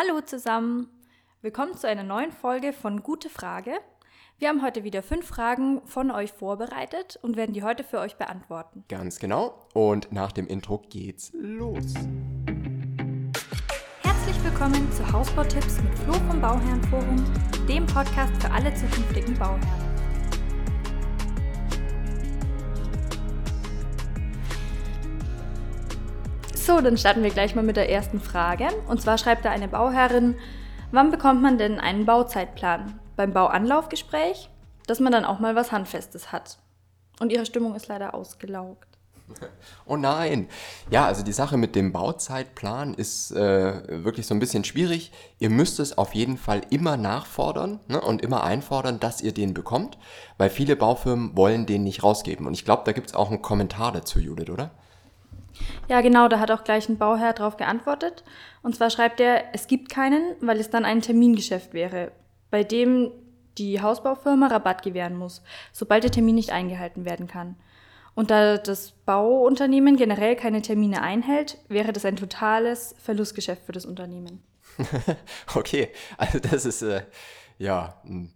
Hallo zusammen! Willkommen zu einer neuen Folge von Gute Frage. Wir haben heute wieder 5 Fragen von euch vorbereitet und werden die heute für euch beantworten. Ganz genau. Und nach dem Intro geht's los. Herzlich willkommen zu Hausbautipps mit Flo vom Bauherrenforum, dem Podcast für alle zukünftigen Bauherren. So, dann starten wir gleich mal mit der ersten Frage. Und zwar schreibt da eine Bauherrin, wann bekommt man denn einen Bauzeitplan? Beim Bauanlaufgespräch, dass man dann auch mal was Handfestes hat. Und ihre Stimmung ist leider ausgelaugt. Oh nein! Ja, also die Sache mit dem Bauzeitplan ist wirklich so ein bisschen schwierig. Ihr müsst es auf jeden Fall immer nachfordern, ne, und immer einfordern, dass ihr den bekommt, weil viele Baufirmen wollen den nicht rausgeben. Und ich glaube, da gibt es auch einen Kommentar dazu, Judith, oder? Ja, genau, da hat auch gleich ein Bauherr drauf geantwortet. Und zwar schreibt er, es gibt keinen, weil es dann ein Termingeschäft wäre, bei dem die Hausbaufirma Rabatt gewähren muss, sobald der Termin nicht eingehalten werden kann. Und da das Bauunternehmen generell keine Termine einhält, wäre das ein totales Verlustgeschäft für das Unternehmen. Okay, also das ist,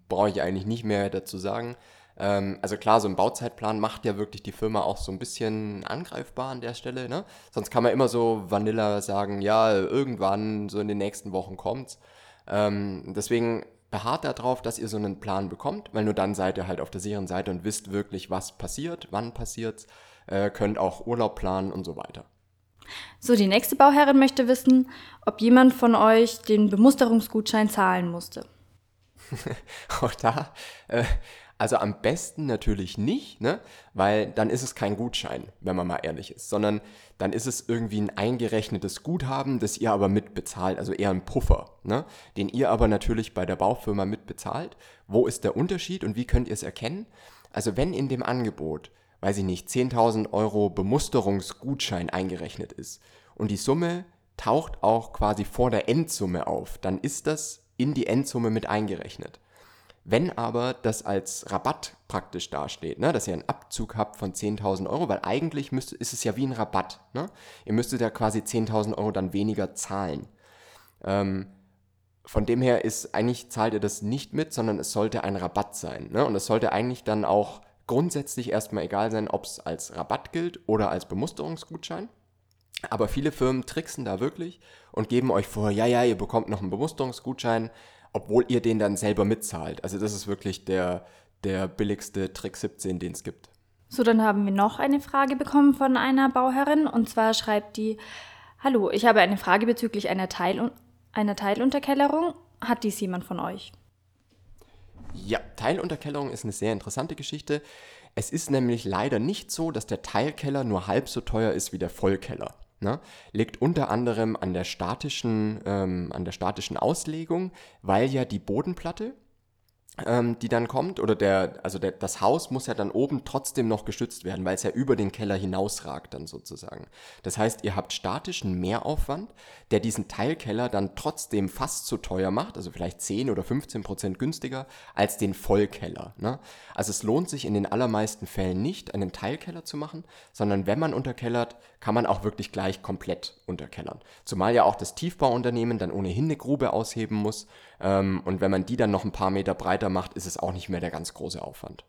brauche ich eigentlich nicht mehr dazu sagen. Also klar, so ein Bauzeitplan macht ja wirklich die Firma auch so ein bisschen angreifbar an der Stelle, ne? Sonst kann man immer so Vanilla sagen, ja, irgendwann, so in den nächsten Wochen kommt's. Deswegen beharrt darauf, dass ihr so einen Plan bekommt, weil nur dann seid ihr halt auf der sicheren Seite und wisst wirklich, was passiert, wann passiert's, könnt auch Urlaub planen und so weiter. So, die nächste Bauherrin möchte wissen, ob jemand von euch den Bemusterungsgutschein zahlen musste. Auch da... Also am besten natürlich nicht, ne? Weil dann ist es kein Gutschein, wenn man mal ehrlich ist, sondern dann ist es irgendwie ein eingerechnetes Guthaben, das ihr aber mitbezahlt, also eher ein Puffer, ne? Den ihr aber natürlich bei der Baufirma mitbezahlt. Wo ist der Unterschied und wie könnt ihr es erkennen? Also wenn in dem Angebot, weiß ich nicht, 10.000 Euro Bemusterungsgutschein eingerechnet ist und die Summe taucht auch quasi vor der Endsumme auf, dann ist das in die Endsumme mit eingerechnet. Wenn aber das als Rabatt praktisch dasteht, ne, dass ihr einen Abzug habt von 10.000 Euro, weil eigentlich ist es ja wie ein Rabatt. Ne? Ihr müsstet ja quasi 10.000 Euro dann weniger zahlen. Von dem her ist eigentlich zahlt ihr das nicht mit, sondern es sollte ein Rabatt sein. Ne? Und es sollte eigentlich dann auch grundsätzlich erstmal egal sein, ob es als Rabatt gilt oder als Bemusterungsgutschein. Aber viele Firmen tricksen da wirklich und geben euch vor, ja, ihr bekommt noch einen Bemusterungsgutschein, obwohl ihr den dann selber mitzahlt. Also das ist wirklich der billigste Trick 17, den es gibt. So, dann haben wir noch eine Frage bekommen von einer Bauherrin. Und zwar schreibt die, hallo, ich habe eine Frage bezüglich einer Teilunterkellerung. Hat dies jemand von euch? Ja, Teilunterkellerung ist eine sehr interessante Geschichte. Es ist nämlich leider nicht so, dass der Teilkeller nur halb so teuer ist wie der Vollkeller. Ne? Liegt unter anderem an der statischen Auslegung, weil ja die Bodenplatte, die dann kommt, oder das Haus muss ja dann oben trotzdem noch gestützt werden, weil es ja über den Keller hinausragt dann sozusagen. Das heißt, ihr habt statischen Mehraufwand, der diesen Teilkeller dann trotzdem fast so teuer macht, also vielleicht 10 oder 15% günstiger, als den Vollkeller. Ne? Also es lohnt sich in den allermeisten Fällen nicht, einen Teilkeller zu machen, sondern wenn man unterkellert, kann man auch wirklich gleich komplett unterkellern. Zumal ja auch das Tiefbauunternehmen dann ohnehin eine Grube ausheben muss, und wenn man die dann noch ein paar Meter breiter macht, ist es auch nicht mehr der ganz große Aufwand.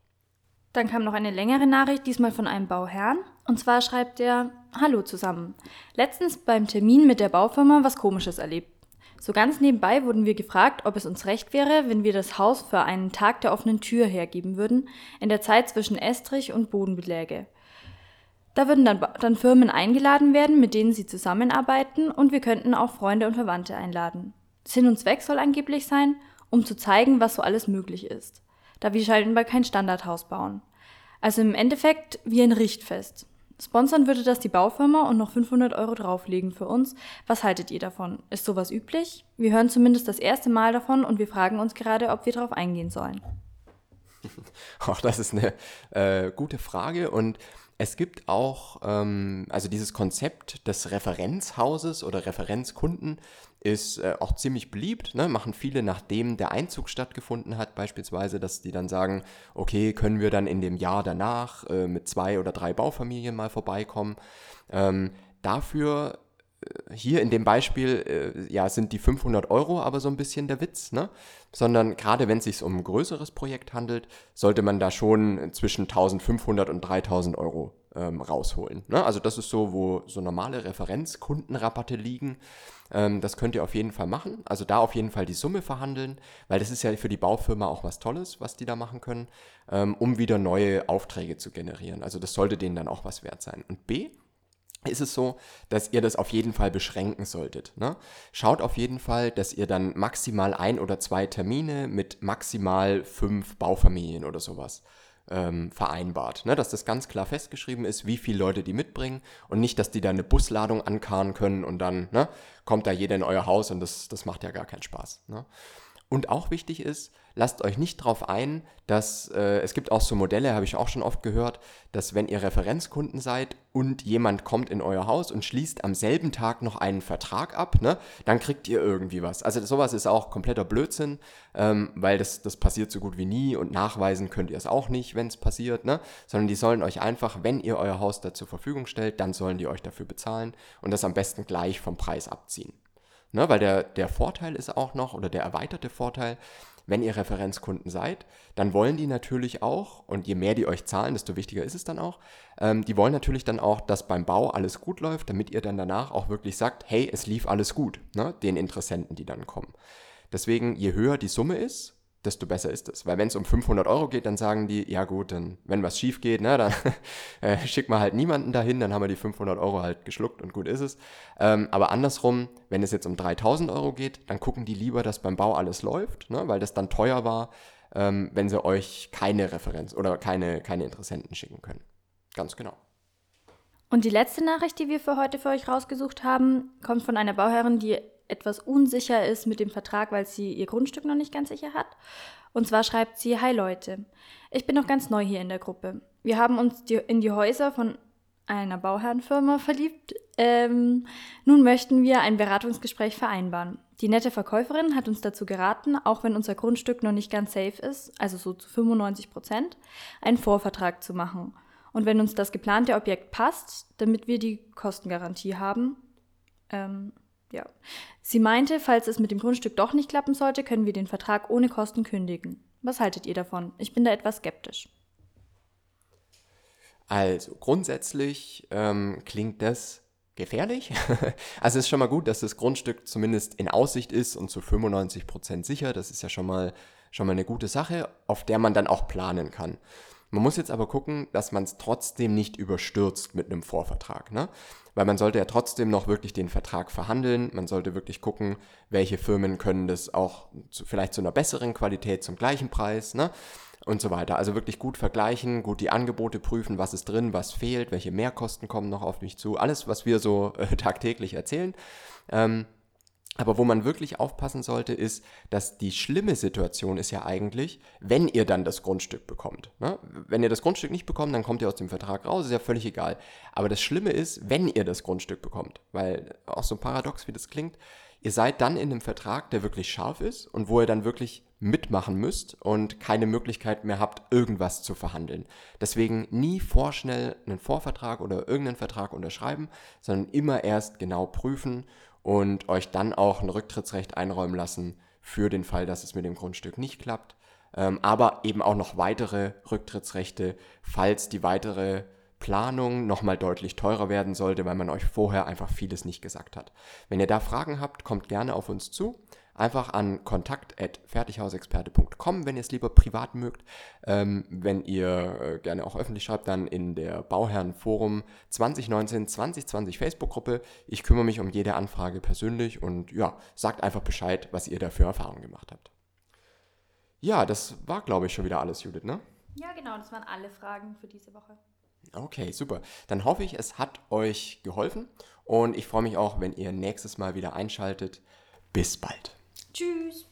Dann kam noch eine längere Nachricht, diesmal von einem Bauherrn. Und zwar schreibt er, hallo zusammen, letztens beim Termin mit der Baufirma was Komisches erlebt. So ganz nebenbei wurden wir gefragt, ob es uns recht wäre, wenn wir das Haus für einen Tag der offenen Tür hergeben würden, in der Zeit zwischen Estrich und Bodenbeläge. Da würden dann Firmen eingeladen werden, mit denen sie zusammenarbeiten, und wir könnten auch Freunde und Verwandte einladen. Sinn und Zweck soll angeblich sein, um zu zeigen, was so alles möglich ist, da wir scheinbar kein Standardhaus bauen. Also im Endeffekt wie ein Richtfest. Sponsern würde das die Baufirma und noch 500 Euro drauflegen für uns. Was haltet ihr davon? Ist sowas üblich? Wir hören zumindest das erste Mal davon und wir fragen uns gerade, ob wir darauf eingehen sollen. Auch das ist eine gute Frage, und es gibt auch, also dieses Konzept des Referenzhauses oder Referenzkunden ist auch ziemlich beliebt, ne? Machen viele, nachdem der Einzug stattgefunden hat beispielsweise, dass die dann sagen, okay, können wir dann in dem Jahr danach mit 2 oder 3 Baufamilien mal vorbeikommen. Dafür hier in dem Beispiel ja, sind die 500 € aber so ein bisschen der Witz, ne? Sondern gerade wenn es sich um ein größeres Projekt handelt, sollte man da schon zwischen 1.500 und 3.000 € rausholen, ne? Also das ist so, wo so normale Referenzkundenrabatte liegen. Das könnt ihr auf jeden Fall machen. Also da auf jeden Fall die Summe verhandeln, weil das ist ja für die Baufirma auch was Tolles, was die da machen können, um wieder neue Aufträge zu generieren. Also das sollte denen dann auch was wert sein. Und B, ist es so, dass ihr das auf jeden Fall beschränken solltet, ne? Schaut auf jeden Fall, dass ihr dann maximal 1 oder 2 Termine mit maximal 5 Baufamilien oder sowas vereinbart, ne? Dass das ganz klar festgeschrieben ist, wie viele Leute die mitbringen und nicht, dass die da eine Busladung ankarren können und dann, ne, kommt da jeder in euer Haus und das macht ja gar keinen Spaß, ne? Und auch wichtig ist, lasst euch nicht darauf ein, dass es gibt auch so Modelle, habe ich auch schon oft gehört, dass wenn ihr Referenzkunden seid und jemand kommt in euer Haus und schließt am selben Tag noch einen Vertrag ab, ne, dann kriegt ihr irgendwie was. Also sowas ist auch kompletter Blödsinn, weil das passiert so gut wie nie und nachweisen könnt ihr es auch nicht, wenn es passiert, ne? Sondern die sollen euch einfach, wenn ihr euer Haus da zur Verfügung stellt, dann sollen die euch dafür bezahlen und das am besten gleich vom Preis abziehen. Ne, weil der Vorteil ist auch noch, oder der erweiterte Vorteil, wenn ihr Referenzkunden seid, dann wollen die natürlich auch, und je mehr die euch zahlen, desto wichtiger ist es dann auch, die wollen natürlich dann auch, dass beim Bau alles gut läuft, damit ihr dann danach auch wirklich sagt, hey, es lief alles gut, ne, den Interessenten, die dann kommen. Deswegen, je höher die Summe ist, desto besser ist es. Weil wenn es um 500 € geht, dann sagen die, ja gut, dann, wenn was schief geht, ne, dann schickt man halt niemanden dahin, dann haben wir die 500 € halt geschluckt und gut ist es. Aber andersrum, wenn es jetzt um 3.000 € geht, dann gucken die lieber, dass beim Bau alles läuft, ne, weil das dann teuer war, wenn sie euch keine Referenz oder keine Interessenten schicken können. Ganz genau. Und die letzte Nachricht, die wir für heute für euch rausgesucht haben, kommt von einer Bauherrin, die etwas unsicher ist mit dem Vertrag, weil sie ihr Grundstück noch nicht ganz sicher hat. Und zwar schreibt sie: Hi Leute, ich bin noch ganz neu hier in der Gruppe. Wir haben uns in die Häuser von einer Bauherrenfirma verliebt. Nun möchten wir ein Beratungsgespräch vereinbaren. Die nette Verkäuferin hat uns dazu geraten, auch wenn unser Grundstück noch nicht ganz safe ist, also so zu 95%, einen Vorvertrag zu machen. Und wenn uns das geplante Objekt passt, damit wir die Kostengarantie haben, ja. Sie meinte, falls es mit dem Grundstück doch nicht klappen sollte, können wir den Vertrag ohne Kosten kündigen. Was haltet ihr davon? Ich bin da etwas skeptisch. Also grundsätzlich klingt das gefährlich. Also es ist schon mal gut, dass das Grundstück zumindest in Aussicht ist und zu 95% sicher. Das ist ja schon mal eine gute Sache, auf der man dann auch planen kann. Man muss jetzt aber gucken, dass man es trotzdem nicht überstürzt mit einem Vorvertrag, ne? Weil man sollte ja trotzdem noch wirklich den Vertrag verhandeln. Man sollte wirklich gucken, welche Firmen können das auch vielleicht zu einer besseren Qualität, zum gleichen Preis, ne? Und so weiter. Also wirklich gut vergleichen, gut die Angebote prüfen, was ist drin, was fehlt, welche Mehrkosten kommen noch auf mich zu. Alles, was wir so tagtäglich erzählen. Aber wo man wirklich aufpassen sollte, ist, dass die schlimme Situation ist ja eigentlich, wenn ihr dann das Grundstück bekommt, ne? Wenn ihr das Grundstück nicht bekommt, dann kommt ihr aus dem Vertrag raus, ist ja völlig egal. Aber das Schlimme ist, wenn ihr das Grundstück bekommt, weil auch so paradox, wie das klingt, ihr seid dann in einem Vertrag, der wirklich scharf ist und wo ihr dann wirklich mitmachen müsst und keine Möglichkeit mehr habt, irgendwas zu verhandeln. Deswegen nie vorschnell einen Vorvertrag oder irgendeinen Vertrag unterschreiben, sondern immer erst genau prüfen und euch dann auch ein Rücktrittsrecht einräumen lassen für den Fall, dass es mit dem Grundstück nicht klappt, aber eben auch noch weitere Rücktrittsrechte, falls die weitere Planung nochmal deutlich teurer werden sollte, weil man euch vorher einfach vieles nicht gesagt hat. Wenn ihr da Fragen habt, kommt gerne auf uns zu. Einfach an kontakt@fertighausexperte.com, wenn ihr es lieber privat mögt. Wenn ihr gerne auch öffentlich schreibt, dann in der Bauherrenforum 2019-2020 Facebook-Gruppe. Ich kümmere mich um jede Anfrage persönlich und ja, sagt einfach Bescheid, was ihr da für Erfahrungen gemacht habt. Ja, das war, glaube ich, schon wieder alles, Judith, ne? Ja, genau, das waren alle Fragen für diese Woche. Okay, super. Dann hoffe ich, es hat euch geholfen und ich freue mich auch, wenn ihr nächstes Mal wieder einschaltet. Bis bald. Tschüss.